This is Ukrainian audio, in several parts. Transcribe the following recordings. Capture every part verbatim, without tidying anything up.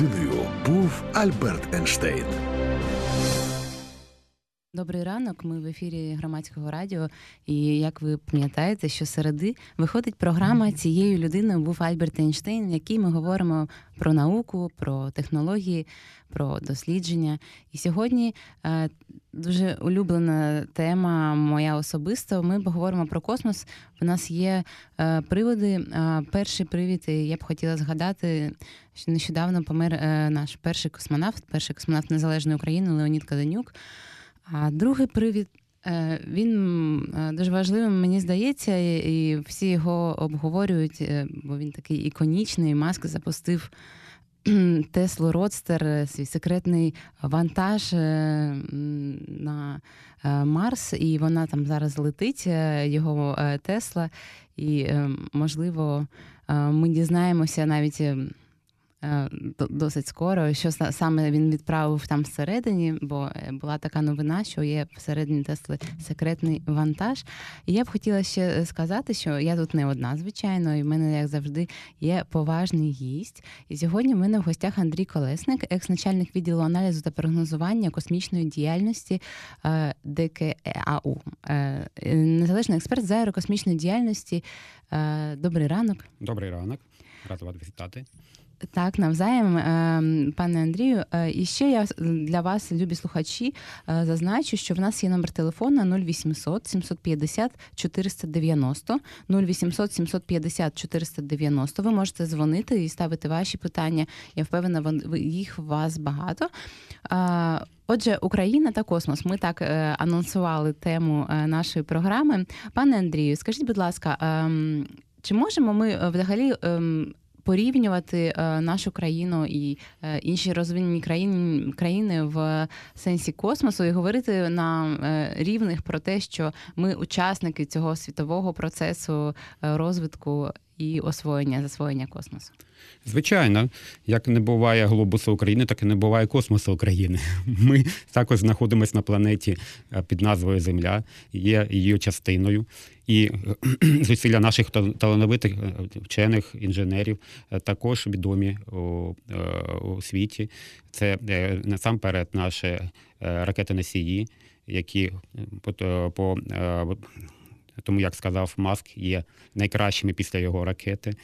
людиною був Альберт Ейнштейн. Добрий ранок, ми в ефірі Громадського радіо, і, як ви пам'ятаєте, щосереди виходить програма «Цією людиною був Альберт Ейнштейн», в якій ми говоримо про науку, про технології, про дослідження. І сьогодні е, дуже улюблена тема моя особисто. Ми поговоримо про космос. У нас є е, приводи. Е, перший привід, я б хотіла згадати, що нещодавно помер е, наш перший космонавт, перший космонавт Незалежної України Леонід Каденюк. А другий привід, він дуже важливим, мені здається, і всі його обговорюють, бо він такий іконічний. Маск запустив Теслу Родстер, свій секретний вантаж на Марс, і вона там зараз летить, його Тесла, і, можливо, ми дізнаємося навіть досить скоро, що саме він відправив там всередині, бо була така новина, що є всередині Тесли секретний вантаж. І я б хотіла ще сказати, що я тут не одна, звичайно, і в мене, як завжди, є поважний гість. І сьогодні в мене в гостях Андрій Колесник, екс-начальник відділу аналізу та прогнозування космічної діяльності ДКАУ. Незалежний експерт з аерокосмічної діяльності. Добрий ранок. Добрий ранок. Рад вас вітати. Так, навзаєм, пане Андрію. І ще я для вас, любі слухачі, зазначу, що в нас є номер телефона нуль вісімсот сімсот п'ятдесят чотириста дев'яносто, нуль вісімсот сімсот п'ятдесят чотириста дев'яносто. Ви можете дзвонити і ставити ваші питання. Я впевнена, їх у вас багато. Отже, Україна та космос. Ми так анонсували тему нашої програми. Пане Андрію, скажіть, будь ласка, чи можемо ми взагалі порівнювати нашу країну і інші розвинені країни, країни в сенсі космосу і говорити на рівних про те, що ми учасники цього світового процесу розвитку і освоєння, засвоєння космосу? Звичайно. Як не буває глобуса України, так і не буває космосу України. Ми також знаходимося на планеті під назвою Земля, є її частиною. І зусилля наших талановитих вчених, інженерів також відомі у, у світі. Це насамперед наші ракетоносії, які по, по тому, як сказав Маск, є найкращими після його ракети.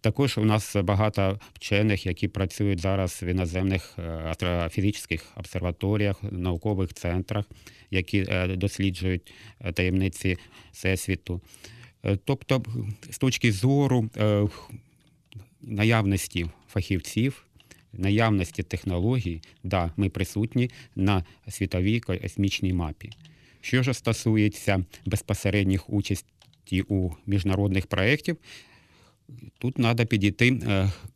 Також у нас багато вчених, які працюють зараз в іноземних астрофізичних обсерваторіях, наукових центрах, які досліджують таємниці Всесвіту. Тобто, з точки зору наявності фахівців, наявності технологій, да, ми присутні на світовій космічній мапі. Що ж стосується безпосередніх участі у міжнародних проєктів, тут треба підійти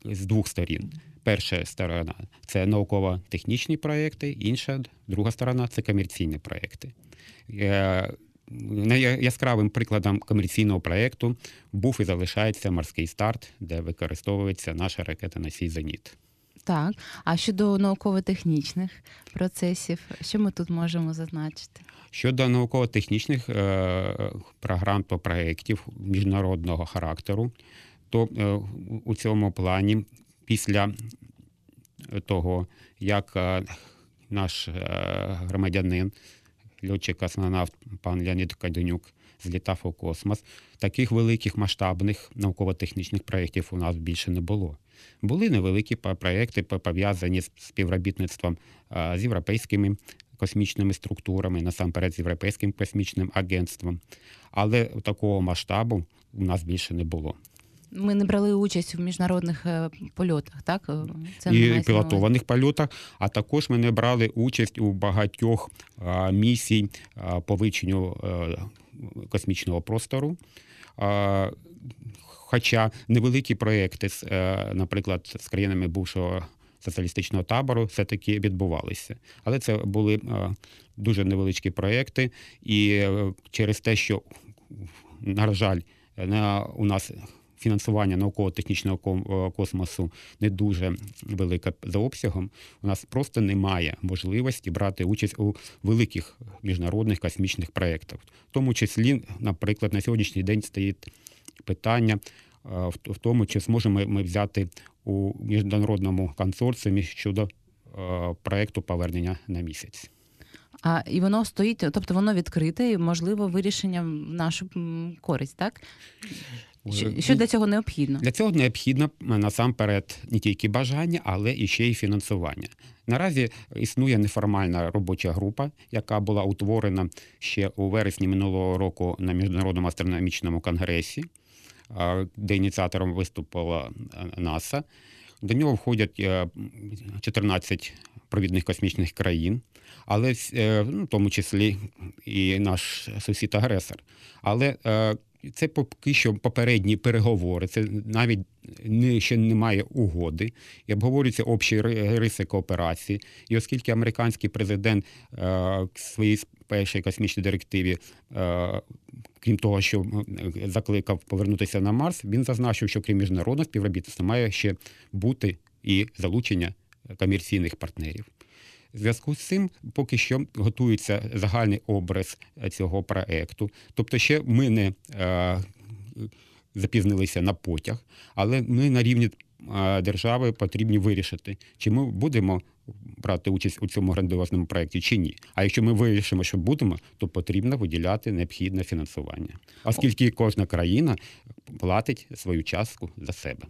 з двох сторін. Перша сторона – це науково-технічні проєкти, інша, друга сторона – це комерційні проєкти. Яскравим прикладом комерційного проєкту був і залишається «Морський старт», де використовується наша ракета-носій «Зеніт». Так. А щодо науково-технічних процесів, що ми тут можемо зазначити? Щодо науково-технічних е- програм та проєктів міжнародного характеру, то е- у цьому плані після того, як е- наш е- громадянин, льотчик-космонавт пан Леонід Каденюк злітав у космос, таких великих масштабних науково-технічних проєктів у нас більше не було. Були невеликі проєкти, пов'язані з співробітництвом з європейськими космічними структурами, насамперед з Європейським космічним агентством. Але такого масштабу у нас більше не було. Ми не брали участь в міжнародних польотах, так? Це і пілотованих польотах, а також ми не брали участь у багатьох місій по вивченню космічного простору. Хоча невеликі проєкти, наприклад, з країнами бувшого соціалістичного табору, все-таки відбувалися. Але це були дуже невеличкі проєкти, і через те, що, на жаль, у нас фінансування науково-технічного космосу не дуже велике за обсягом, у нас просто немає можливості брати участь у великих міжнародних космічних проєктах. В тому числі, наприклад, на сьогоднішній день стоїть питання в тому, чи зможемо ми взяти у міжнародному консорціумі щодо проєкту повернення на місяць. А, і воно стоїть, тобто воно відкрите і, можливо, вирішення в нашу користь, так? Що для цього необхідно? Для цього необхідно насамперед не тільки бажання, але і ще й фінансування. Наразі існує неформальна робоча група, яка була утворена ще у вересні минулого року на Міжнародному астрономічному конгресі, де ініціатором виступила НАСА. До нього входять чотирнадцять провідних космічних країн, але, ну, в тому числі і наш сусід-агресор. Але це поки що попередні переговори, це навіть не, ще немає угоди, і обговорюються общі риси кооперації. І оскільки американський президент е, в своїй першій космічній директиві, е, крім того, що закликав повернутися на Марс, він зазначив, що крім міжнародного співробітництва має ще бути і залучення комерційних партнерів. В зв'язку з цим поки що готується загальний образ цього проєкту. Тобто ще ми не е, запізнилися на потяг, але ми на рівні е, держави потрібні вирішити, чи ми будемо брати участь у цьому грандіозному проєкті чи ні. А якщо ми вирішимо, що будемо, то потрібно виділяти необхідне фінансування, оскільки кожна країна платить свою частку за себе.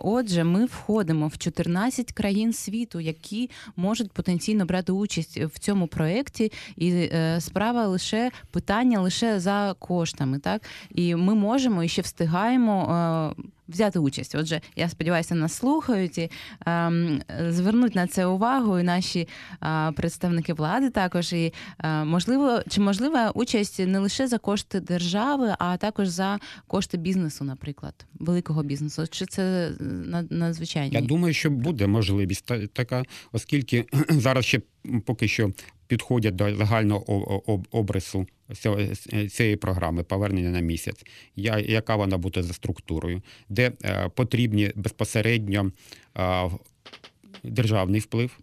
Отже, ми входимо в чотирнадцять країн світу, які можуть потенційно брати участь в цьому проєкті, і справа лише, питання лише за коштами, так? І ми можемо і ще встигаємо взяти участь. Отже, я сподіваюся, нас слухають і ем, звернуть на це увагу і наші е, представники влади також. І, е, можливо, чи можлива участь не лише за кошти держави, а також за кошти бізнесу, наприклад, великого бізнесу? Чи це надзвичайно? Я думаю, що буде можливість така, оскільки зараз ще поки що підходять до загального обрису цієї програми «Повернення на місяць», яка вона буде за структурою, де потрібні безпосередньо державний вплив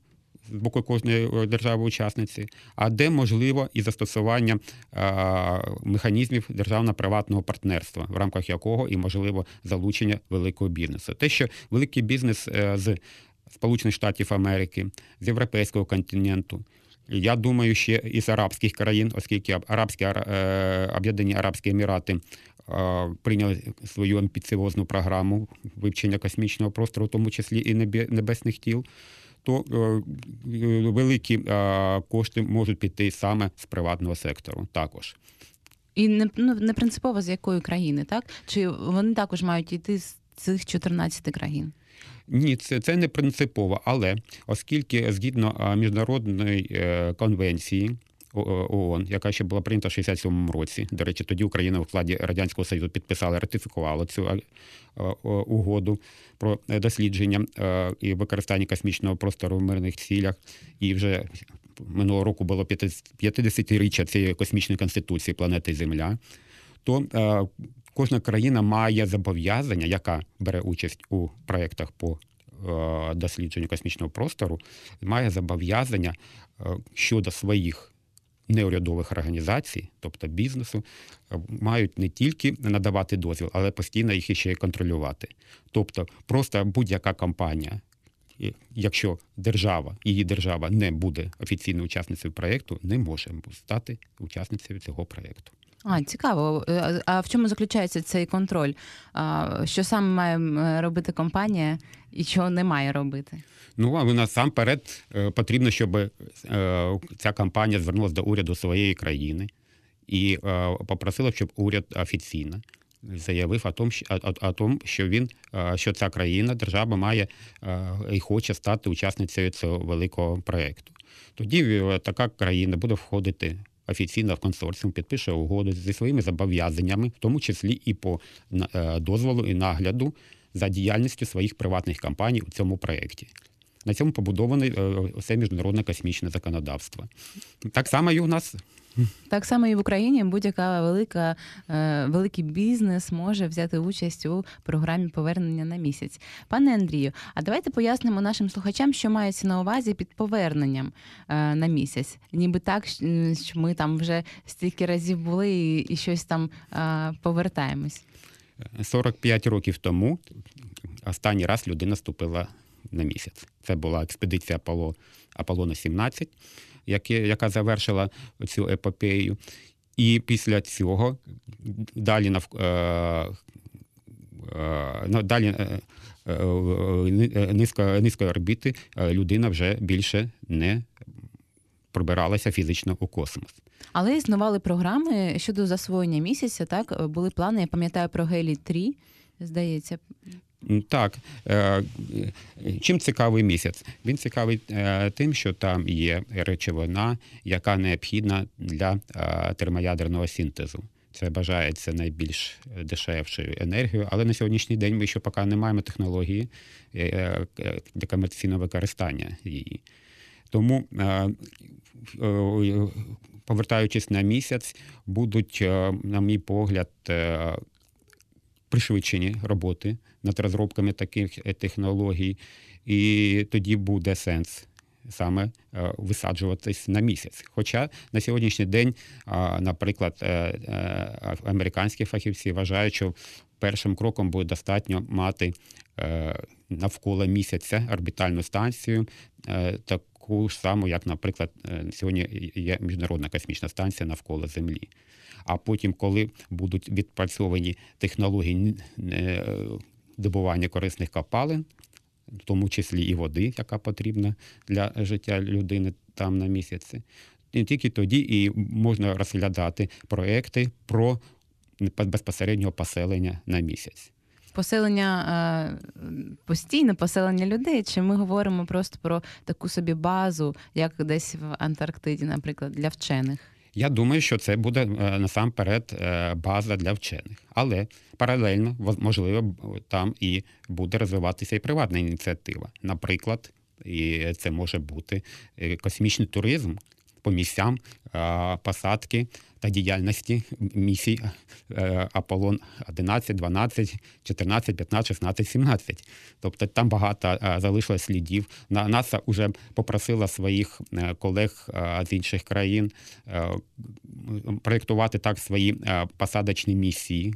з боку кожної держави-учасниці, а де можливо і застосування механізмів державно-приватного партнерства, в рамках якого і можливо залучення великого бізнесу. Те, що великий бізнес з Сполучених Штатів Америки, з європейського континенту, я думаю, ще і з арабських країн, оскільки арабські, Об'єднані Арабські Емірати прийняли свою амбіціозну програму вивчення космічного простору, в тому числі і небесних тіл, то великі кошти можуть піти саме з приватного сектору також. І не, ну, не принципово з якої країни, так? Чи вони також мають йти з цих чотирнадцяти країн? Ні, це, це не принципово, але оскільки згідно міжнародної конвенції ООН, яка ще була прийнята в шістдесят сьомому році, до речі, тоді Україна в складі Радянського Союзу підписала, ратифікувала цю угоду про дослідження і використання космічного простору в мирних цілях, і вже минулого року було п'ятдесятиріччя цієї космічної конституції планети Земля, то кожна країна має зобов'язання, яка бере участь у проєктах по дослідженню космічного простору, має зобов'язання щодо своїх неурядових організацій, тобто бізнесу, мають не тільки надавати дозвіл, але постійно їх ще й контролювати. Тобто просто будь-яка компанія, якщо держава, її держава не буде офіційною учасницею проєкту, не може стати учасницею цього проєкту. А, цікаво. А в чому заключається цей контроль? Що саме має робити компанія і чого не має робити? Ну, а насамперед потрібно, щоб ця компанія звернулася до уряду своєї країни і попросила, щоб уряд офіційно заявив о том, о, о том, що він, що ця країна, держава має і хоче стати учасницею цього великого проєкту. Тоді така країна буде входити офіційно в консорціум, підпише угоду зі своїми зобов'язаннями, в тому числі і по дозволу і нагляду за діяльністю своїх приватних компаній у цьому проєкті. На цьому побудоване все міжнародне космічне законодавство. Так само і у нас. Так само і в Україні будь-яка велика, великий бізнес може взяти участь у програмі «Повернення на місяць». Пане Андрію, а давайте пояснимо нашим слухачам, що мається на увазі під поверненням на місяць. Ніби так, що ми там вже стільки разів були і щось там повертаємось. сорок п'ять років тому останній раз людина ступила на місяць. Це була експедиція Аполло семнадцять, яка завершила цю епопею. І після цього далі нав... далі низької, низької орбіти людина вже більше не пробиралася фізично у космос. Але існували програми щодо засвоєння місяця, так? Були плани, я пам'ятаю, про Гелій три, здається. Так. Чим цікавий місяць? Він цікавий тим, що там є речовина, яка необхідна для термоядерного синтезу. Це вважається найбільш дешевшою енергією, але на сьогоднішній день ми ще поки не маємо технології для комерційного використання її. Тому, повертаючись на місяць, будуть, на мій погляд, пришвидшені роботи над розробками таких технологій, і тоді буде сенс саме висаджуватись на місяць. Хоча на сьогоднішній день, наприклад, американські фахівці вважають, що першим кроком буде достатньо мати навколо місяця орбітальну станцію, таку ж саму, як, наприклад, сьогодні є Міжнародна космічна станція навколо Землі. А потім, коли будуть відпрацьовані технології добування корисних копалин, в тому числі і води, яка потрібна для життя людини там на місяці. І тільки тоді і можна розглядати проекти про безпосереднього поселення на місяць. Поселення, постійне поселення людей, чи ми говоримо просто про таку собі базу, як десь в Антарктиді, наприклад, для вчених? Я думаю, що це буде насамперед база для вчених. Але паралельно, можливо, там і буде розвиватися і приватна ініціатива. Наприклад, і це може бути космічний туризм по місцям посадки та діяльності місій Аполлон одинадцять, дванадцять, чотирнадцять, п'ятнадцять, шістнадцять, сімнадцять. Тобто там багато залишилось слідів. НАСА вже попросила своїх колег з інших країн проєктувати так свої посадочні місії,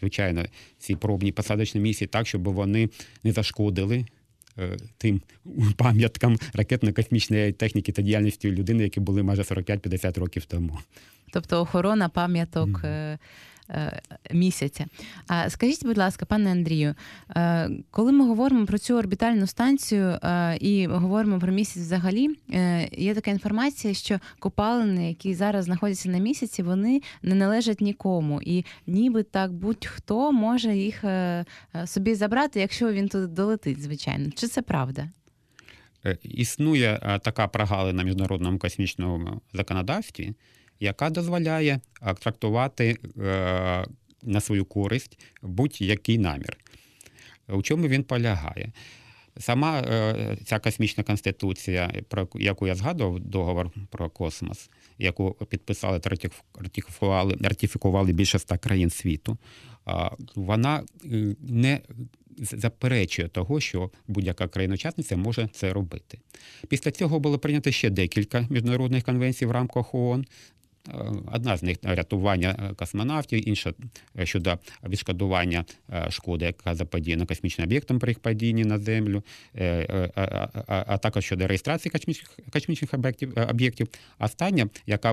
звичайно, ці пробні посадочні місії так, щоб вони не зашкодили тим пам'яткам ракетно-космічної техніки та діяльності людини, які були майже сорок п'ять - п'ятдесят років тому. Тобто охорона пам'яток mm-hmm. місяця. Скажіть, будь ласка, пане Андрію, коли ми говоримо про цю орбітальну станцію і говоримо про місяць взагалі, є така інформація, що копалини, які зараз знаходяться на місяці, вони не належать нікому. І ніби так будь-хто може їх собі забрати, якщо він туди долетить, звичайно. Чи це правда? Існує така прогалина в міжнародному космічному законодавстві, яка дозволяє трактувати на свою користь будь-який намір. У чому він полягає? Сама ця космічна конституція, про яку я згадував, договор про космос, яку підписали та ратифікували, ратифікували більше ста країн світу, вона не заперечує того, що будь-яка країна-учасниця може це робити. Після цього було прийнято ще декілька міжнародних конвенцій в рамках ООН. Одна з них – рятування космонавтів, інша – щодо відшкодування шкоди, яка заподіяна космічним об'єктам при їх падінні на Землю, а також щодо реєстрації космічних об'єктів. Остання, яка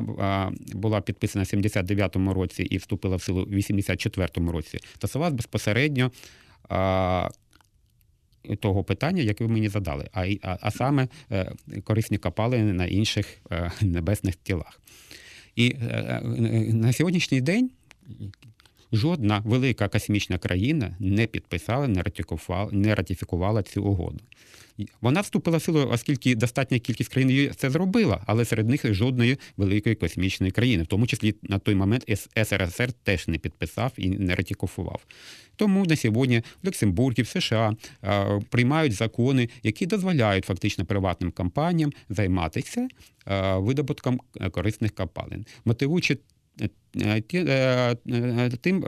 була підписана в сімдесят дев'ятому році і вступила в силу в вісімдесят четвертому році, стосувалася безпосередньо того питання, яке ви мені задали, а, а, а саме корисні копалини на інших небесних тілах. І на сьогоднішній день жодна велика космічна країна не підписала, не ратифікувала, не ратифікувала цю угоду. Вона вступила в силу, оскільки достатня кількість країн це зробила, але серед них жодної великої космічної країни. В тому числі на той момент ес ер ес ер теж не підписав і не ратифікував. Тому на сьогодні в Люксембурзі, в США приймають закони, які дозволяють фактично приватним компаніям займатися видобутком корисних копалин, мотивуючи тим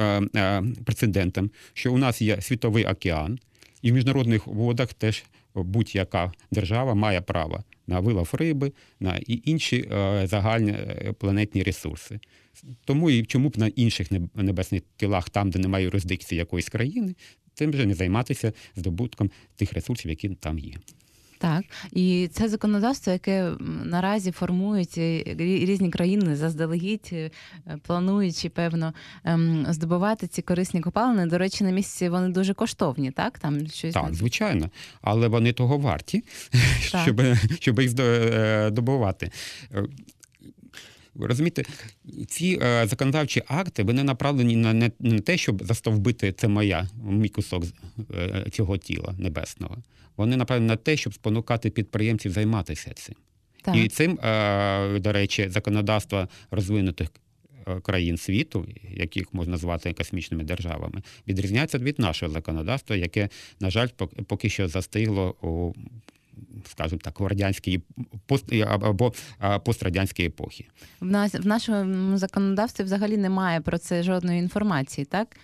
прецедентом, що у нас є світовий океан, і в міжнародних водах теж будь-яка держава має право на вилов риби, на і інші загальні планетні ресурси. Тому і чому б на інших небесних тілах, там, де немає юрисдикції якоїсь країни, тим же не займатися здобутком тих ресурсів, які там є. Так, і це законодавство, яке наразі формують різні країни заздалегідь, плануючи, певно, здобувати ці корисні копалини. До речі, на місці вони дуже коштовні, так? Там щось... Так, звичайно, але вони того варті, щоб, щоб їх добувати. Розумієте, ці е, законодавчі акти, вони направлені на не на те, щоб застовбити це моя, мій кусок е, цього тіла небесного. Вони направлені на те, щоб спонукати підприємців займатися цим. Так. І цим, е, до речі, законодавство розвинутих країн світу, яких можна звати космічними державами, відрізняється від нашого законодавства, яке, на жаль, поки що застигло у, скажімо так, в радянській пост, або пострадянській епохі. В нас в нашому законодавстві взагалі немає про це жодної інформації, так?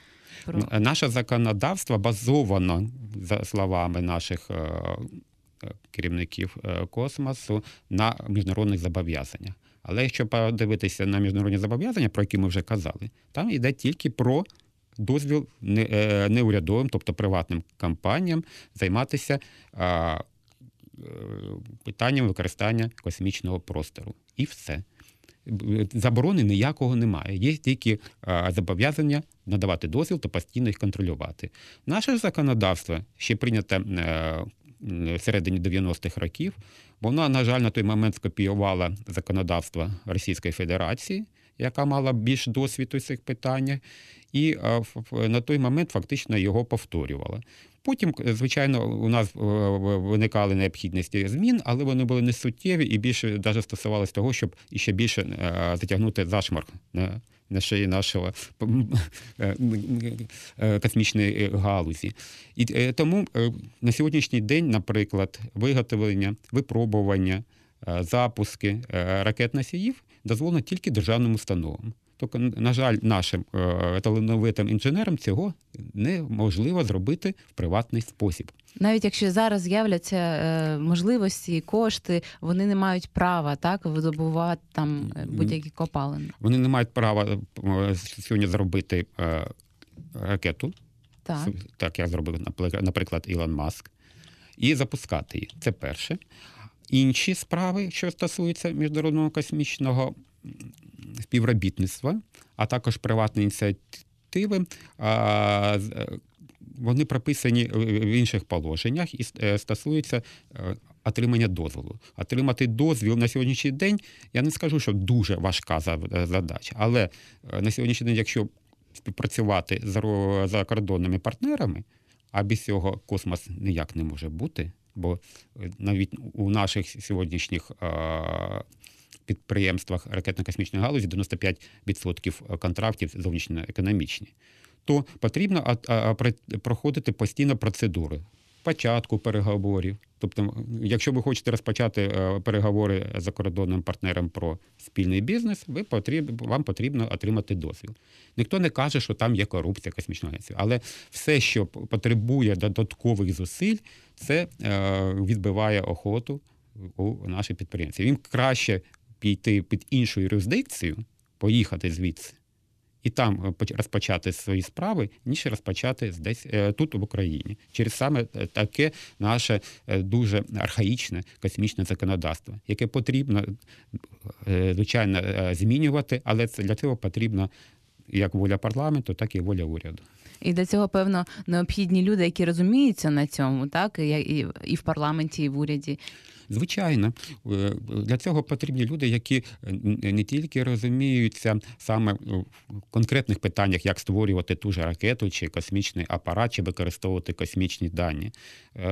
Про... Наше законодавство базовано, за словами наших керівників космосу, на міжнародних зобов'язаннях. Але якщо подивитися на міжнародні зобов'язання, про які ми вже казали, там йде тільки про дозвіл неурядовим, тобто приватним компаніям займатися питанням використання космічного простору. І все. Заборони ніякого немає. Є тільки а, зобов'язання надавати дозвіл та постійно їх контролювати. Наше законодавство, ще прийнято в середині дев'яностих років, воно, на жаль, на той момент скопіювало законодавство Російської Федерації, яка мала більш досвіду в цих питаннях, і а, на той момент фактично його повторювала. Потім, звичайно, у нас виникали необхідності змін, але вони були несуттєві і більше навіть стосувалися того, щоб іще більше затягнути зашморк на шиї нашого космічної галузі. І тому на сьогоднішній день, наприклад, виготовлення, випробування, запуски ракет-носіїв дозволено тільки державним установам. Тільки, на жаль, нашим е- талановитим інженерам цього неможливо зробити в приватний спосіб. Навіть якщо зараз з'являться е- можливості і кошти, вони не мають права, так, видобувати там будь-які копалини. Вони не мають права е- сьогодні зробити е- ракету, так. так як зробив, наприклад, Ілон Маск, і запускати її. Це перше. Інші справи, що стосуються міжнародного космічного співробітництва, а також приватні ініціативи, вони прописані в інших положеннях і стосуються отримання дозволу. Отримати дозвіл на сьогоднішній день, я не скажу, що дуже важка задача, але на сьогоднішній день, якщо співпрацювати з закордонними партнерами, а без цього космос ніяк не може бути, бо навіть у наших сьогоднішніх підприємствах ракетно-космічної галузі дев'яносто п'ять відсотків контрактів зовнішньоекономічні, то потрібно проходити постійно процедури. Початку переговорів. Тобто, якщо ви хочете розпочати переговори з закордонним партнером про спільний бізнес, ви потрібно, вам потрібно отримати дозвіл. Ніхто не каже, що там є корупція космічної агенції, але все, що потребує додаткових зусиль, це відбиває охоту у наших підприємців. Їм краще піти під іншу юрисдикцію, поїхати звідси і там розпочати свої справи, ніж розпочати десь тут, в Україні. Через саме таке наше дуже архаїчне космічне законодавство, яке потрібно, звичайно, змінювати, але для цього потрібно як воля парламенту, так і воля уряду. І для цього, певно, необхідні люди, які розуміються на цьому, так? І в парламенті, і в уряді. Звичайно. Для цього потрібні люди, які не тільки розуміються саме в конкретних питаннях, як створювати ту ж ракету, чи космічний апарат, чи використовувати космічні дані.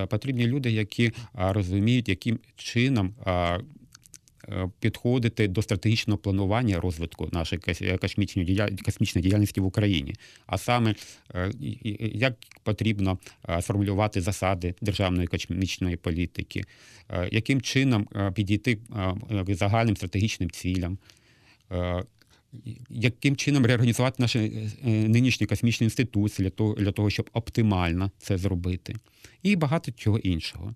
Потрібні люди, які розуміють, яким чином підходити до стратегічного планування розвитку нашої космічної діяльності в Україні. А саме, як потрібно сформулювати засади державної космічної політики, яким чином підійти к загальним стратегічним цілям, яким чином реорганізувати наші нинішні космічні інституції для того, щоб оптимально це зробити. І багато чого іншого.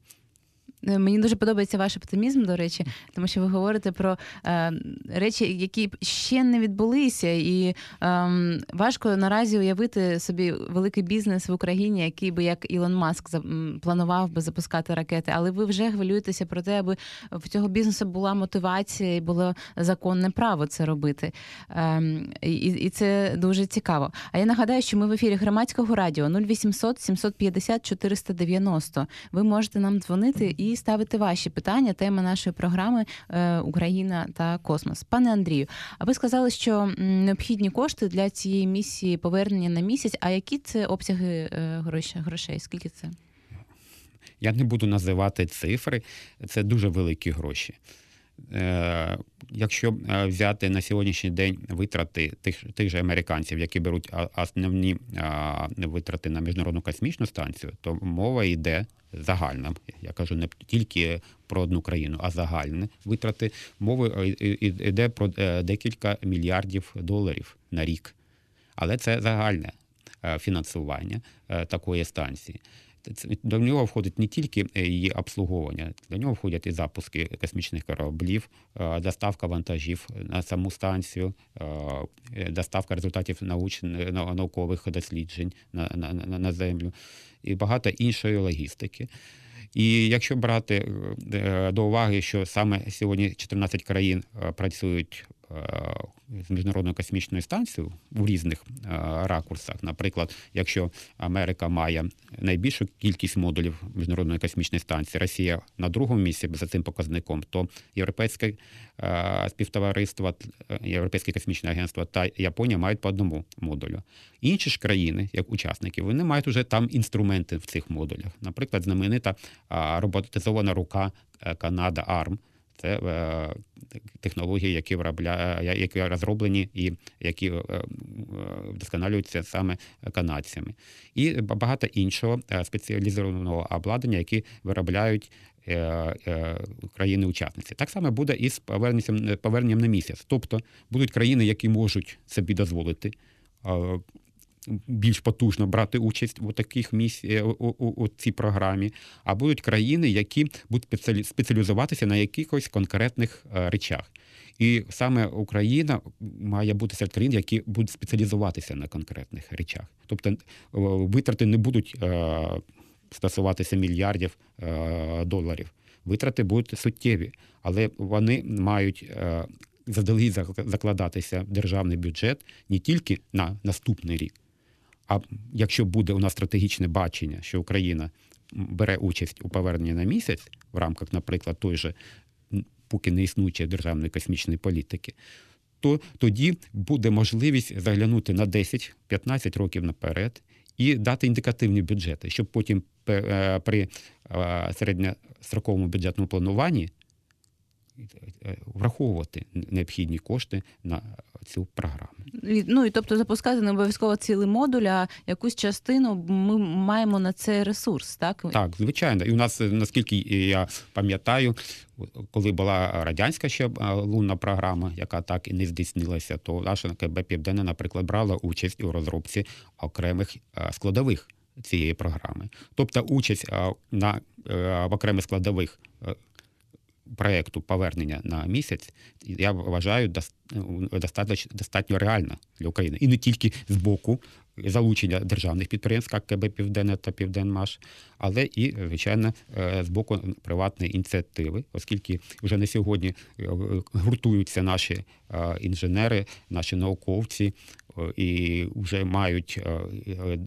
Мені дуже подобається ваш оптимізм, до речі, тому що ви говорите про е, речі, які ще не відбулися, і е, важко наразі уявити собі великий бізнес в Україні, який би, як Ілон Маск, планував би запускати ракети, але ви вже хвилюєтеся про те, аби в цього бізнесу була мотивація і було законне право це робити. Е, і, і це дуже цікаво. А я нагадаю, що ми в ефірі Громадського радіо нуль вісімсот сімсот п'ятдесят чотириста дев'яносто. Ви можете нам дзвонити і ставити ваші питання, тема нашої програми «Україна та космос». Пане Андрію, а ви сказали, що необхідні кошти для цієї місії повернення на місяць. А які це обсяги грошей? Скільки це? Я не буду називати цифри. Це дуже великі гроші. Якщо взяти на сьогоднішній день витрати тих, тих же американців, які беруть основні витрати на Міжнародну космічну станцію, то мова йде загальна. Я кажу не тільки про одну країну, а загальні витрати. Мова йде про декілька мільярдів доларів на рік. Але це загальне фінансування такої станції. До нього входить не тільки її обслуговування, до нього входять і запуски космічних кораблів, доставка вантажів на саму станцію, доставка результатів научних, наукових досліджень на, на, на Землю і багато іншої логістики. І якщо брати до уваги, що саме сьогодні чотирнадцять країн працюють з Міжнародною космічною станцією у різних ракурсах. Наприклад, якщо Америка має найбільшу кількість модулів Міжнародної космічної станції, Росія на другому місці за цим показником, то Європейське співтовариство, Європейське космічне агентство та Японія мають по одному модулю. Інші ж країни, як учасники, вони мають уже там інструменти в цих модулях. Наприклад, знаменита роботизована рука Canada Arm. Це технології, які виробляють, які розроблені і які вдосконалюються саме канадцями. І багато іншого спеціалізованого обладнання, які виробляють країни-учасниці. Так само буде і з поверненням, поверненням на місяць. Тобто будуть країни, які можуть собі дозволити більш потужно брати участь у таких місії у, у, у цій програмі, а будуть країни, які будуть спеціалізуватися на якихось конкретних речах. І саме Україна має бути серед країн, які будуть спеціалізуватися на конкретних речах. Тобто витрати не будуть е, стосуватися мільярдів е, доларів. Витрати будуть суттєві, але вони мають е, заздалегідь закладатися державний бюджет не тільки на наступний рік, а якщо буде у нас стратегічне бачення, що Україна бере участь у поверненні на місяць в рамках, наприклад, той же поки не існуючої державної космічної політики, то тоді буде можливість заглянути на десять-п'ятнадцять років наперед і дати індикативні бюджети, щоб потім при середньостроковому бюджетному плануванні враховувати необхідні кошти на цю програму. Ну і тобто запускати не обов'язково цілий модуль, а якусь частину ми маємо на це ресурс, так? Так, звичайно. І у нас, наскільки я пам'ятаю, коли була радянська ще лунна програма, яка так і не здійснилася, то наша КБ «Південне», наприклад, брала участь у розробці окремих складових цієї програми. Тобто участь на, в окремих складових проєкту повернення на місяць, я вважаю, достатньо, достатньо реально для України. І не тільки з боку залучення державних підприємств, як КБ «Південне» та «Південмаш», але і, звичайно, з боку приватної ініціативи, оскільки вже на сьогодні гуртуються наші інженери, наші науковці і вже мають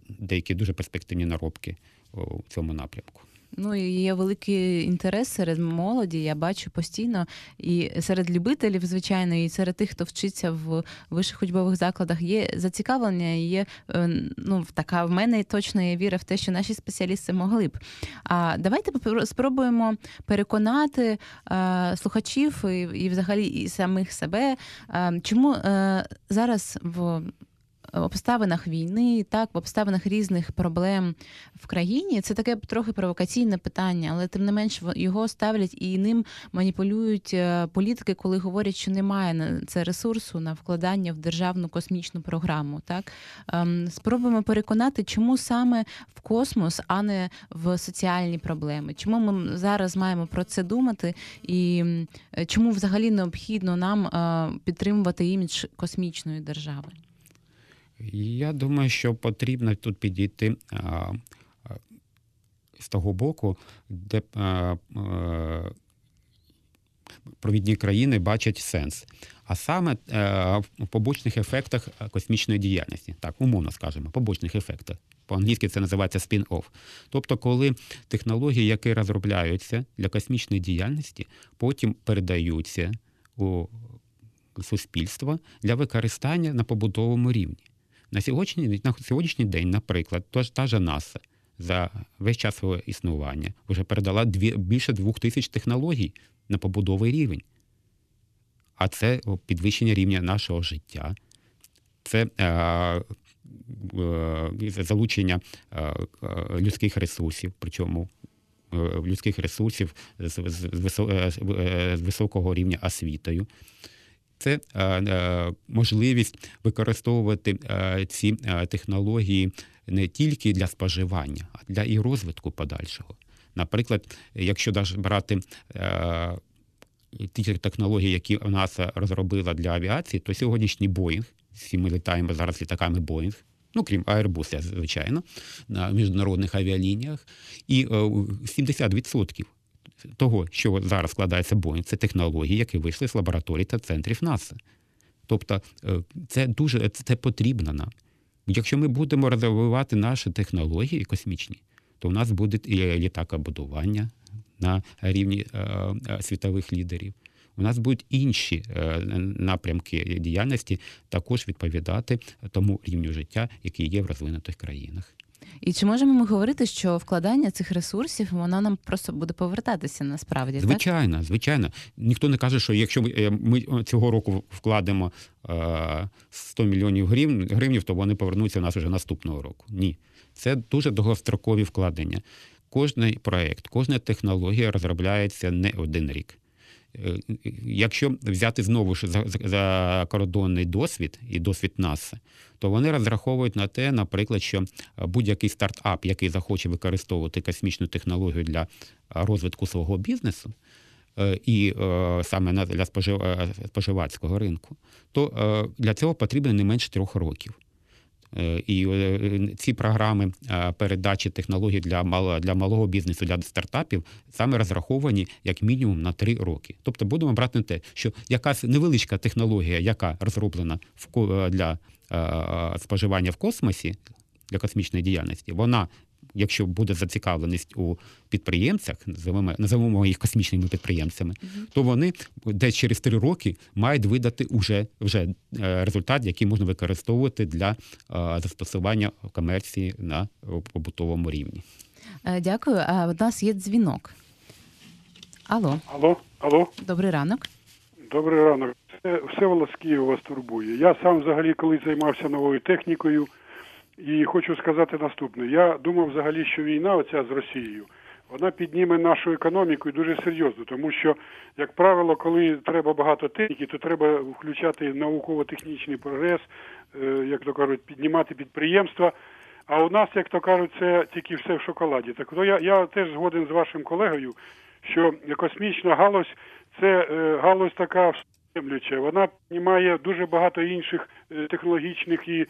деякі дуже перспективні наробки в цьому напрямку. Ну, і є великий інтерес серед молоді, я бачу постійно, і серед любителів, звичайно, і серед тих, хто вчиться в вищих учбових закладах, є зацікавлення, є, ну, така в мене точно є віра в те, що наші спеціалісти могли б. А давайте спробуємо переконати а, слухачів і, і взагалі і самих себе, а, чому а, зараз в обставинах війни, так, в обставинах різних проблем в країні. Це таке трохи провокаційне питання, але тим не менш його ставлять і ним маніпулюють політики, коли говорять, що немає на це ресурсу на вкладання в державну космічну програму. Так, спробуємо переконати, чому саме в космос, а не в соціальні проблеми. Чому ми зараз маємо про це думати і чому взагалі необхідно нам підтримувати імідж космічної держави? Я думаю, що потрібно тут підійти а, а, з того боку, де а, а, провідні країни бачать сенс. А саме а, в побочних ефектах космічної діяльності. Так, умовно скажемо, побочних ефектах. По-англійськи це називається спін-офф. Тобто, коли технології, які розробляються для космічної діяльності, потім передаються у суспільство для використання на побутовому рівні. На сьогоднішній, на сьогоднішній день, наприклад, тож та ж НАСА за весь час свого існування вже передала дві, більше двох тисяч технологій на побутовий рівень. А це підвищення рівня нашого життя. Це е, е, залучення е, е, людських ресурсів, причому е, людських ресурсів з, з, з, висо, е, з високого рівня освітою. Це е, е, можливість використовувати е, ці е, технології не тільки для споживання, а для і розвитку подальшого. Наприклад, якщо навіть брати е, ті технології, які НАСА розробила для авіації, то сьогоднішній Боїнг, всі ми літаємо зараз літаками Боїнг, ну, крім Аербуса, звичайно, на міжнародних авіалініях, і е, сімдесят відсотків того, що зараз складається Боїнг, це технології, які вийшли з лабораторій та центрів НАСА. Тобто це дуже це потрібно нам. Якщо ми будемо розвивати наші технології космічні, то в нас буде і літакобудування на рівні світових лідерів. У нас будуть інші напрямки діяльності також відповідати тому рівню життя, який є в розвинутих країнах. І чи можемо ми говорити, що вкладання цих ресурсів, воно нам просто буде повертатися насправді? Звичайно, так? Звичайно. Ніхто не каже, що якщо ми цього року вкладемо сто мільйонів гривень, то вони повернуться у нас вже наступного року. Ні. Це дуже довгострокові вкладення. Кожний проєкт, кожна технологія розробляється не один рік. Якщо взяти знову ж за, за кордонний досвід і досвід НАСА, то вони розраховують на те, наприклад, що будь-який стартап, який захоче використовувати космічну технологію для розвитку свого бізнесу, і саме для споживацького ринку, то для цього потрібно не менше трьох років. І ці програми передачі технологій для малого, для малого бізнесу, для стартапів саме розраховані як мінімум на три роки. Тобто будемо брати на те, що якась невеличка технологія, яка розроблена для споживання в космосі, для космічної діяльності, вона, якщо буде зацікавленість у підприємцях, називаємо їх космічними підприємцями, mm-hmm. то вони десь через три роки мають видати уже, вже результат, який можна використовувати для застосування комерції на побутовому рівні. Дякую. А у нас є дзвінок. Алло. Алло. Алло. Добрий ранок. Добрий ранок. Все волоски вас турбує. Я сам взагалі колись займався новою технікою, і хочу сказати наступне. Я думав взагалі, що війна оця з Росією, вона підніме нашу економіку і дуже серйозно, тому що, як правило, коли треба багато техніки, то треба включати науково-технічний прогрес, як то кажуть, піднімати підприємства. А у нас, як то кажуть, це тільки все в шоколаді. Так, ну, я, я теж згоден з вашим колегою, що космічна галузь – це галузь така... Вона піднімає дуже багато інших технологічних і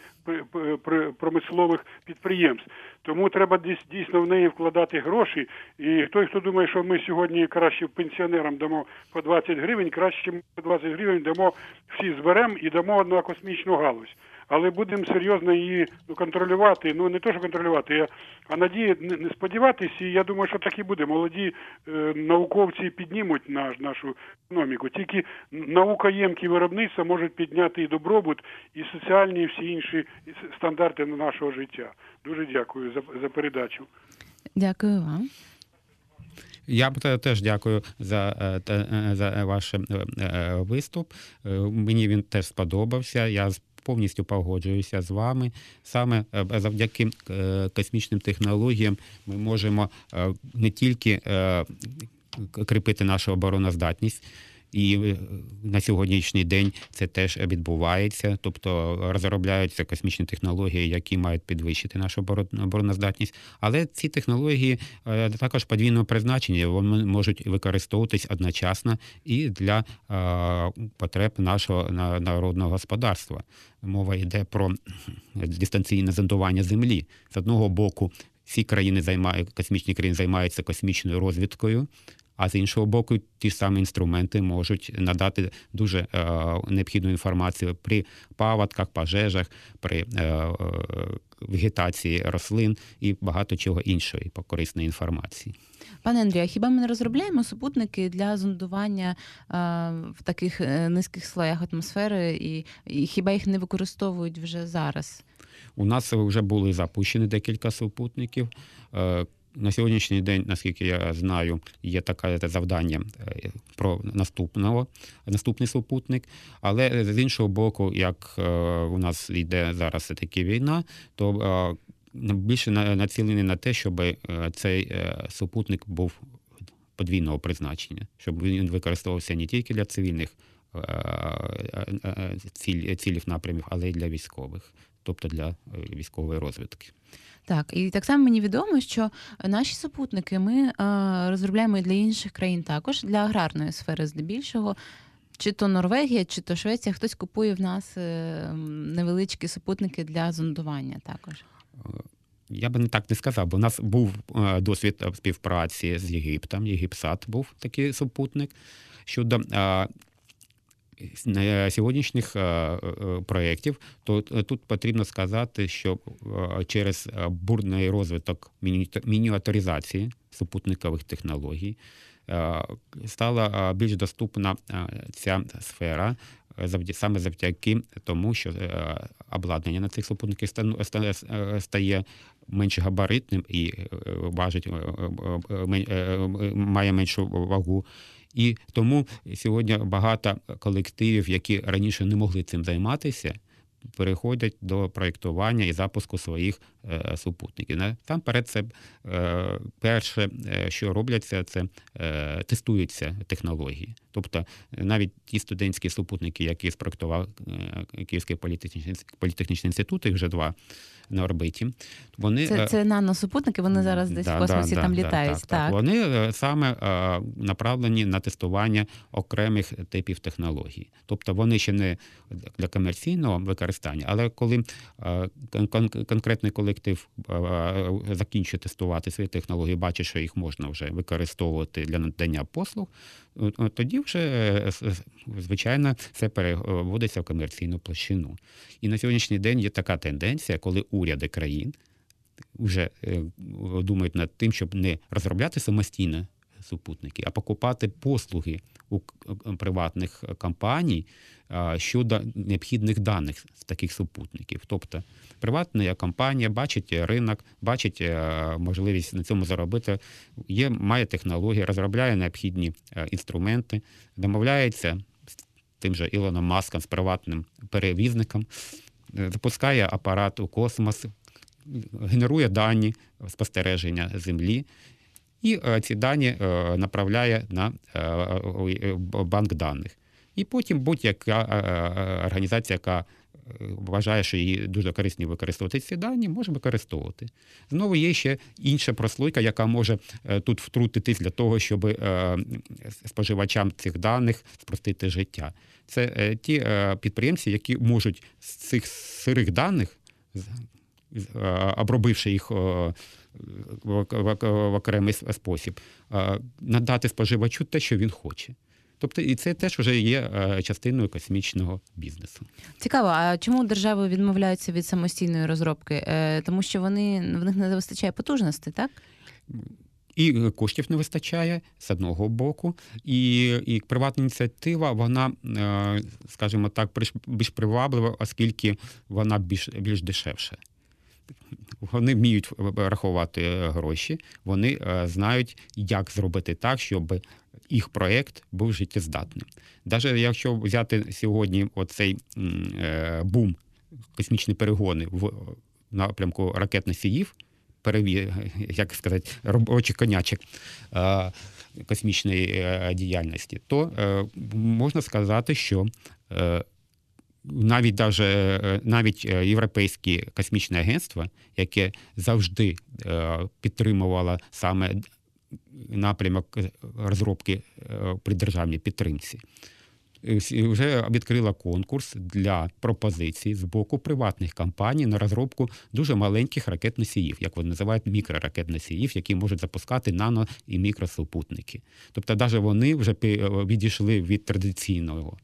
промислових підприємств. Тому треба дійсно в неї вкладати гроші. І той, хто думає, що ми сьогодні краще пенсіонерам дамо по двадцять гривень, краще по двадцять гривень дамо, всі зберемо і дамо на космічну галузь. Але будемо серйозно її контролювати, ну не то, що контролювати, а надії, не сподіватися, і я думаю, що так і буде. Молоді е, науковці піднімуть наш, нашу економіку. Тільки наукоємкі виробництва можуть підняти і добробут, і соціальні, і всі інші стандарти нашого життя. Дуже дякую за, за передачу. Дякую вам. Я теж дякую за, за ваш виступ. Мені він теж сподобався. Я повністю погоджуюся з вами. Саме завдяки космічним технологіям ми можемо не тільки кріпити нашу обороноздатність, і на сьогоднішній день це теж відбувається, тобто розробляються космічні технології, які мають підвищити нашу обороноздатність. Але ці технології також подвійного призначення, вони можуть використовуватись одночасно і для потреб нашого народного господарства. Мова йде про дистанційне зондування Землі. З одного боку, всі країни займають, космічні країни займаються космічною розвідкою, а з іншого боку, ті ж самі інструменти можуть надати дуже е, необхідну інформацію при паводках, пожежах, при е, е, вегетації рослин і багато чого іншої корисної інформації. Пане Андрію, а хіба ми не розробляємо супутники для зондування е, в таких низьких слоях атмосфери, і, і хіба їх не використовують вже зараз? У нас вже були запущені декілька супутників. Е, На сьогоднішній день, наскільки я знаю, є таке завдання про наступного, наступний супутник. Але з іншого боку, як у нас йде зараз все-таки війна, то більше націлений на те, щоб цей супутник був подвійного призначення, щоб він використовувався не тільки для цивільних цілів напрямів, але й для військових, тобто для військової розвідки. Так, і так само мені відомо, що наші супутники ми розробляємо і для інших країн також, для аграрної сфери здебільшого. Чи то Норвегія, чи то Швеція, хтось купує в нас невеличкі супутники для зондування також. Я би не так не сказав, бо у нас був досвід співпраці з Єгиптом, Єгипсат був такий супутник. Щодо сьогоднішніх проєктів, то тут потрібно сказати, що через бурний розвиток мініатюризації супутникових технологій стала більш доступна ця сфера саме завдяки тому, що обладнання на цих супутниках стає менш габаритним і важить, має меншу вагу. І тому сьогодні багато колективів, які раніше не могли цим займатися, переходять до проєктування і запуску своїх е, супутників. Там перед це е, перше, що робляться, це е, тестуються технології. Тобто навіть ті студентські супутники, які спроектував е, Київський політехнічний, політехнічний інститут, їх вже два на орбиті. Вони, це, це наносупутники, вони зараз десь да, в космосі да, там да, літають. Так, так. Так. Вони саме е, направлені на тестування окремих типів технологій. Тобто вони ще не для комерційного використання, але коли е, кон- конкретний колектив е, закінчує тестувати свої технології, бачить, що їх можна вже використовувати для надання послуг, тоді вже, е, звичайно, це переводиться в комерційну площину. І на сьогоднішній день є така тенденція, коли уряди країн вже думають над тим, щоб не розробляти самостійно супутники, а покупати послуги у приватних компаній щодо необхідних даних з таких супутників. Тобто приватна компанія бачить ринок, бачить можливість на цьому заробити, є, має технології, розробляє необхідні інструменти, домовляється з тим же Ілоном Маском, з приватним перевізником, запускає апарат у космос, генерує дані спостереження Землі і ці дані направляє на банк даних. І потім будь-яка організація, яка вважає, що їй дуже корисно використовувати ці дані, може використовувати. Знову є ще інша прослойка, яка може тут втрутитись для того, щоб споживачам цих даних спростити життя. Це ті підприємці, які можуть з цих сирих даних, обробивши їх в окремий спосіб, надати споживачу те, що він хоче. Тобто і це теж вже є частиною космічного бізнесу. Цікаво, а чому держави відмовляються від самостійної розробки? Тому що вони, в них не вистачає потужності, так? І коштів не вистачає, з одного боку, і, і приватна ініціатива, вона, скажімо так, більш приваблива, оскільки вона більш, більш дешевша. Вони вміють рахувати гроші, вони знають, як зробити так, щоб їх проєкт був життєздатним. Навіть якщо взяти сьогодні оцей бум космічні перегони в напрямку ракетних сіїв, переві, як сказати, робочих конячок космічної діяльності, то можна сказати, що навіть даже, навіть Європейське космічне агентство, яке завжди підтримувало саме напрямок розробки при державній підтримці, вже відкрила конкурс для пропозицій з боку приватних компаній на розробку дуже маленьких ракет-носіїв, як вони називають мікроракет-носіїв, які можуть запускати нано- і мікросупутники. Тобто навіть вони вже відійшли від традиційного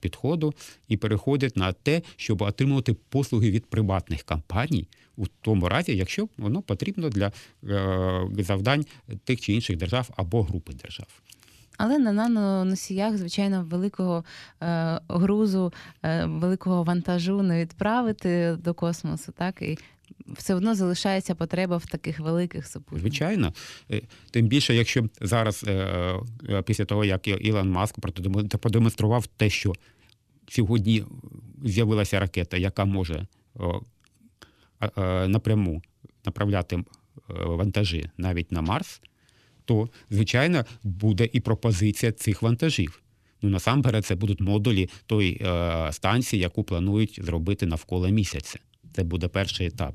підходу і переходять на те, щоб отримувати послуги від приватних компаній у тому разі, якщо воно потрібно для завдань тих чи інших держав або групи держав. Але на наноносіях, звичайно, великого е, грузу, е, великого вантажу не відправити до космосу, так? І все одно залишається потреба в таких великих супутниках. Звичайно. Тим більше, якщо зараз, е, після того, як Ілон Маск продемонстрував те, що сьогодні з'явилася ракета, яка може е, е, напряму направляти вантажі навіть на Марс, то, звичайно, буде і пропозиція цих вантажів. Ну, насамперед, це будуть модулі той е, станції, яку планують зробити навколо місяця. Це буде перший етап.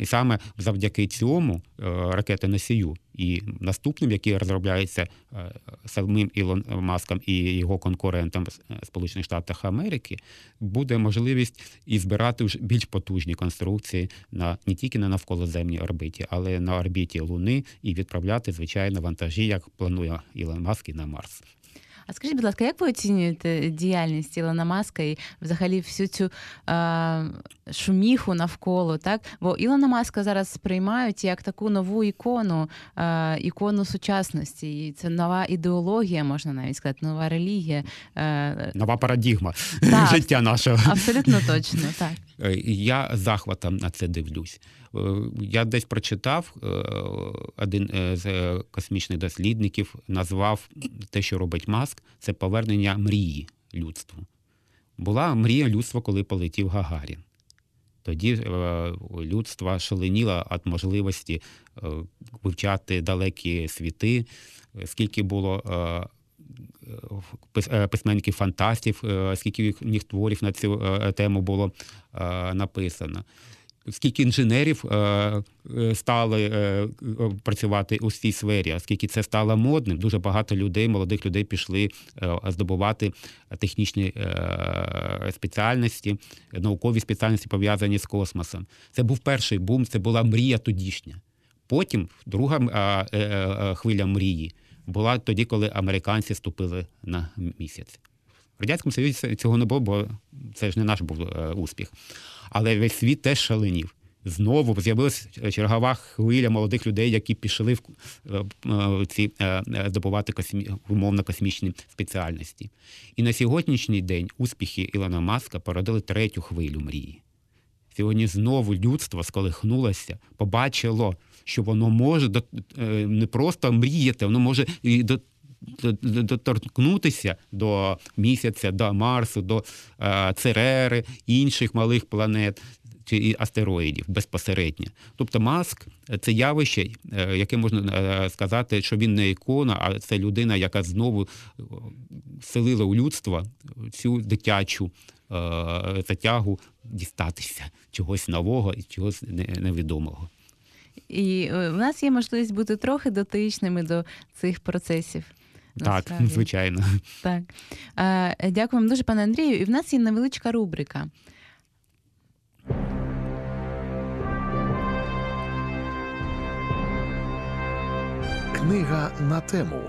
І саме завдяки цьому е, ракетоносію і наступним, який розробляється е, самим Ілон Маском і його конкурентом Сполучених Штатів Америки, буде можливість і збирати вже більш потужні конструкції на не тільки на навколоземній орбіті, але на орбіті Луни і відправляти, звичайно, вантажі, як планує Ілон Маск, і на Марс. А скажіть, будь ласка, як ви оцінюєте діяльність Ілона Маска і взагалі всю цю е- шуміху навколо, так? Бо Ілона Маска зараз сприймають як таку нову ікону, е- ікону сучасності. І це нова ідеологія, можна навіть сказати, нова релігія. Е- нова парадигма так, життя нашого. Абсолютно точно, так. Я захватом на це дивлюсь. Я десь прочитав, один з космічних дослідників назвав те, що робить Маск, це повернення мрії людству. Була мрія людства, коли полетів Гагарін. Тоді людство шаленіло від можливості вивчати далекі світи, скільки було письменників-фантастів, скільки їхніх творів на цю тему було написано. Скільки інженерів стали працювати у цій сфері, оскільки це стало модним. Дуже багато людей, молодих людей пішли здобувати технічні спеціальності, наукові спеціальності, пов'язані з космосом. Це був перший бум, це була мрія тодішня. Потім друга хвиля мрії була тоді, коли американці ступили на місяць. В Радянському Союзі цього не було, бо це ж не наш був успіх. Але весь світ теж шаленів. Знову з'явилася чергова хвиля молодих людей, які пішли в ці здобувати космі... умовно-космічні спеціальності. І на сьогоднішній день успіхи Ілона Маска породили третю хвилю мрії. Сьогодні знову людство сколихнулося, побачило, що воно може до... не просто мріяти, воно може і до... доторкнутися до місяця, до Марсу, до Церери, інших малих планет чи астероїдів безпосередньо. Тобто Маск – це явище, яке можна сказати, що він не ікона, а це людина, яка знову вселила у людство цю дитячу затягу дістатися чогось нового і чогось невідомого. І в нас є можливість бути трохи дотичними до цих процесів. Насправді. Так, звичайно. Так. Дякую вам дуже, пане Андрію. І в нас є невеличка рубрика. Книга на тему.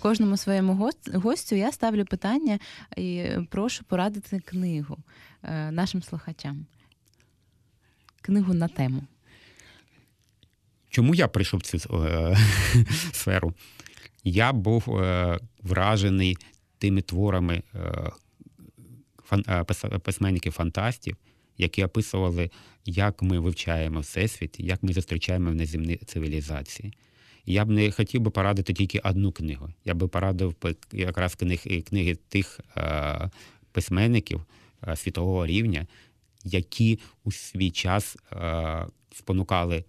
Кожному своєму гостю я ставлю питання і прошу порадити книгу нашим слухачам. Книгу на тему. Чому я прийшов в цю е, сферу? Я був е, вражений тими творами е, фан, е, письменників-фантастів, які описували, як ми вивчаємо Всесвіт, як ми зустрічаємо внеземні цивілізації. Я б не хотів би порадити тільки одну книгу. Я би порадив якраз книг, книги тих е, письменників, світового рівня, які у свій час спонукали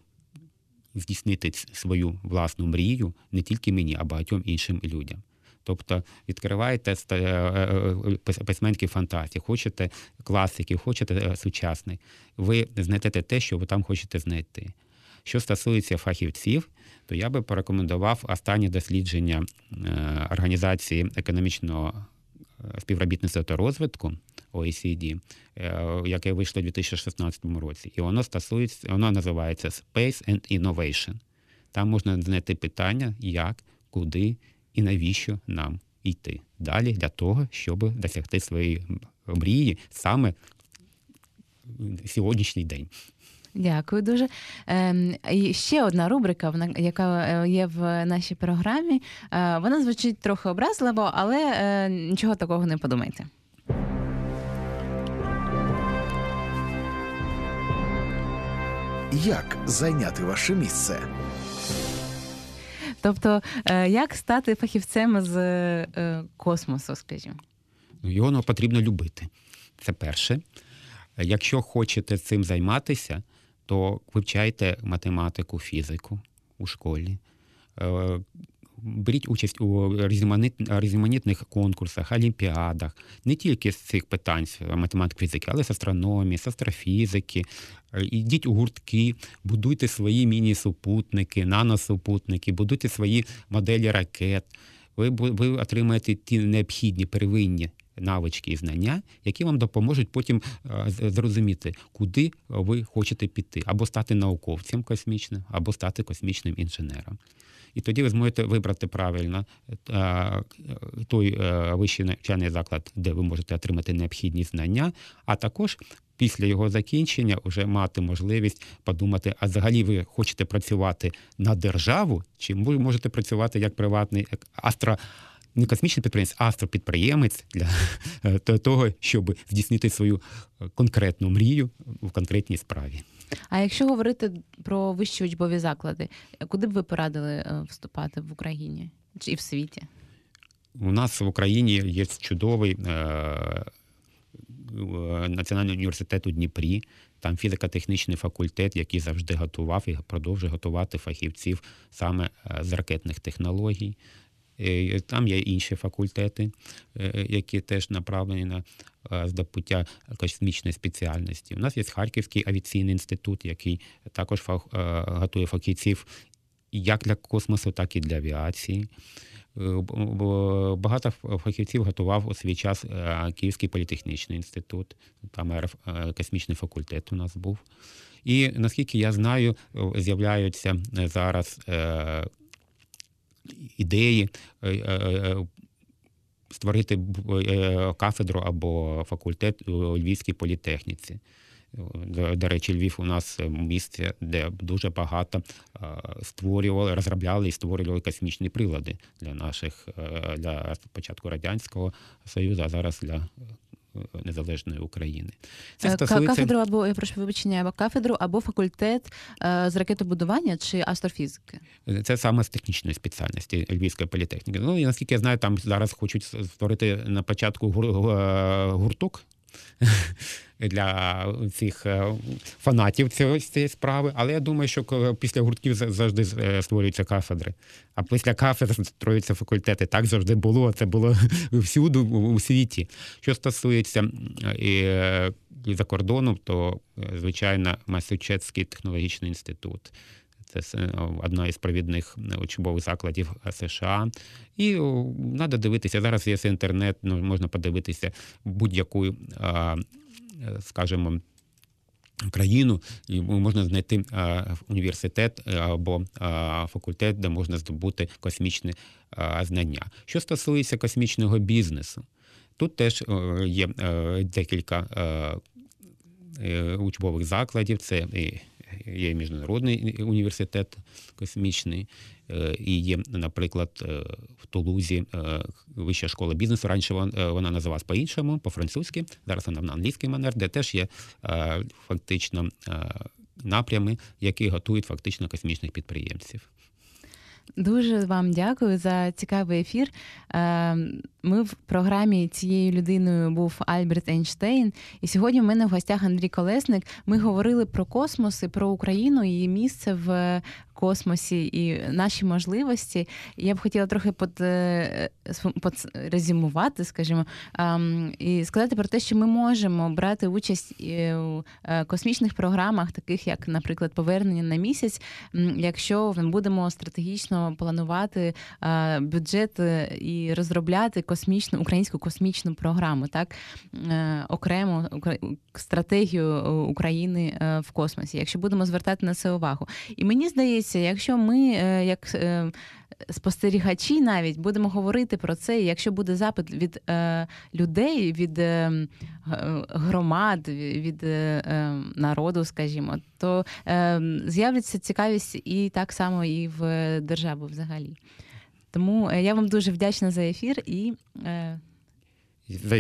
здійснити свою власну мрію не тільки мені, а багатьом іншим людям. Тобто відкриваєте письменські фантазії, хочете класики, хочете сучасний, ви знайдете те, що ви там хочете знайти. Що стосується фахівців, то я би порекомендував останнє дослідження Організації економічного співробітництва та розвитку О Е Це Де, яке вийшло у дві тисячі шістнадцятому році. І воно стосується, воно називається Space and Innovation. Там можна знайти питання, як, куди і навіщо нам йти далі для того, щоб досягти своєї мрії саме сьогоднішній день. Дякую дуже. І ще одна рубрика, яка є в нашій програмі. Вона звучить трохи образливо, але нічого такого не подумайте. Як зайняти ваше місце? Тобто, як стати фахівцем з космосу, скажімо? Його потрібно любити. Це перше. Якщо хочете цим займатися, то вивчайте математику, фізику у школі. Беріть участь у різноманітних конкурсах, олімпіадах. Не тільки з цих питань математики, фізики, але з астрономії, з астрофізики. Ідіть у гуртки, будуйте свої міні-супутники, наносупутники, будуйте свої моделі ракет. Ви, ви отримаєте ті необхідні первинні навички і знання, які вам допоможуть потім зрозуміти, куди ви хочете піти. Або стати науковцем космічним, або стати космічним інженером. І тоді ви зможете вибрати правильно той вищий навчальний заклад, де ви можете отримати необхідні знання, а також після його закінчення вже мати можливість подумати, а взагалі ви хочете працювати на державу, чи ви можете працювати як приватний астро... не космічний підприємець, а астропідприємець для того, щоб здійснити свою конкретну мрію в конкретній справі. А якщо говорити про вищі учбові заклади, куди б ви порадили вступати в Україні чи в світі? У нас в Україні є чудовий Національний університет у Дніпрі. Там фізико-технічний факультет, який завжди готував і продовжує готувати фахівців саме з ракетних технологій. Там є інші факультети, які теж направлені на здобуття космічної спеціальності. У нас є Харківський авіаційний інститут, який також фах... готує фахівців як для космосу, так і для авіації. Багато фахівців готував у свій час Київський політехнічний інститут, там аерокосмічний факультет у нас був. І, наскільки я знаю, з'являються зараз ідеї створити кафедру або факультет у Львівській політехніці. До речі, Львів у нас місце, де дуже багато створювали, розробляли і створювали космічні прилади для наших, для початку Радянського Союзу, а зараз для Незалежної України. Це стосується... Кафедру або, я прошу вибачення, або кафедру або факультет е, з ракетобудування чи астрофізики? Це саме з технічної спеціальності Львівської політехніки. Ну, і, наскільки я знаю, там зараз хочуть створити на початку гур... гурток для цих фанатів цієї справи. Але я думаю, що після гуртків завжди створюються кафедри. А після кафедр створюються факультети. Так завжди було. Це було всюди у світі. Що стосується за кордоном, то, звичайно, Массачусетський технологічний інститут. Це одна із провідних учбових закладів Ес Ша А. І треба дивитися, зараз є інтернет, ну, можна подивитися будь-яку, скажімо, країну, і можна знайти університет або факультет, де можна здобути космічні знання. Що стосується космічного бізнесу, тут теж є декілька учбових закладів, це і є міжнародний університет космічний, і є, наприклад, в Тулузі вища школа бізнесу. Раніше вона називалась по-іншому, по-французьки, зараз вона на англійський манер, де теж є фактично напрями, які готують фактично космічних підприємців. Дуже вам дякую за цікавий ефір. Ми в програмі «Цією людиною» був Альберт Ейнштейн. І сьогодні в мене в гостях Андрій Колесник. Ми говорили про космос і про Україну, і її місце в космосі, і наші можливості. Я б хотіла трохи под, под, резюмувати, скажімо, і сказати про те, що ми можемо брати участь у космічних програмах, таких як, наприклад, повернення на місяць, якщо будемо стратегічно планувати бюджет і розробляти космічну, українську космічну програму, так, окремо стратегію України в космосі, якщо будемо звертати на це увагу. І мені здається, якщо ми, як спостерігачі навіть, будемо говорити про це, і якщо буде запит від е, людей, від е, громад, від е, народу, скажімо, то е, з'явиться цікавість і так само і в державу взагалі. Тому я вам дуже вдячна за ефір і... Е...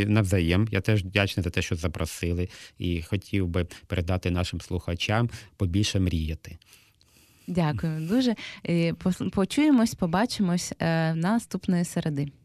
Навзаєм. Я теж вдячний за те, що запросили, і хотів би передати нашим слухачам побільше мріяти. Дякую дуже. Почуємось, побачимось наступної середи.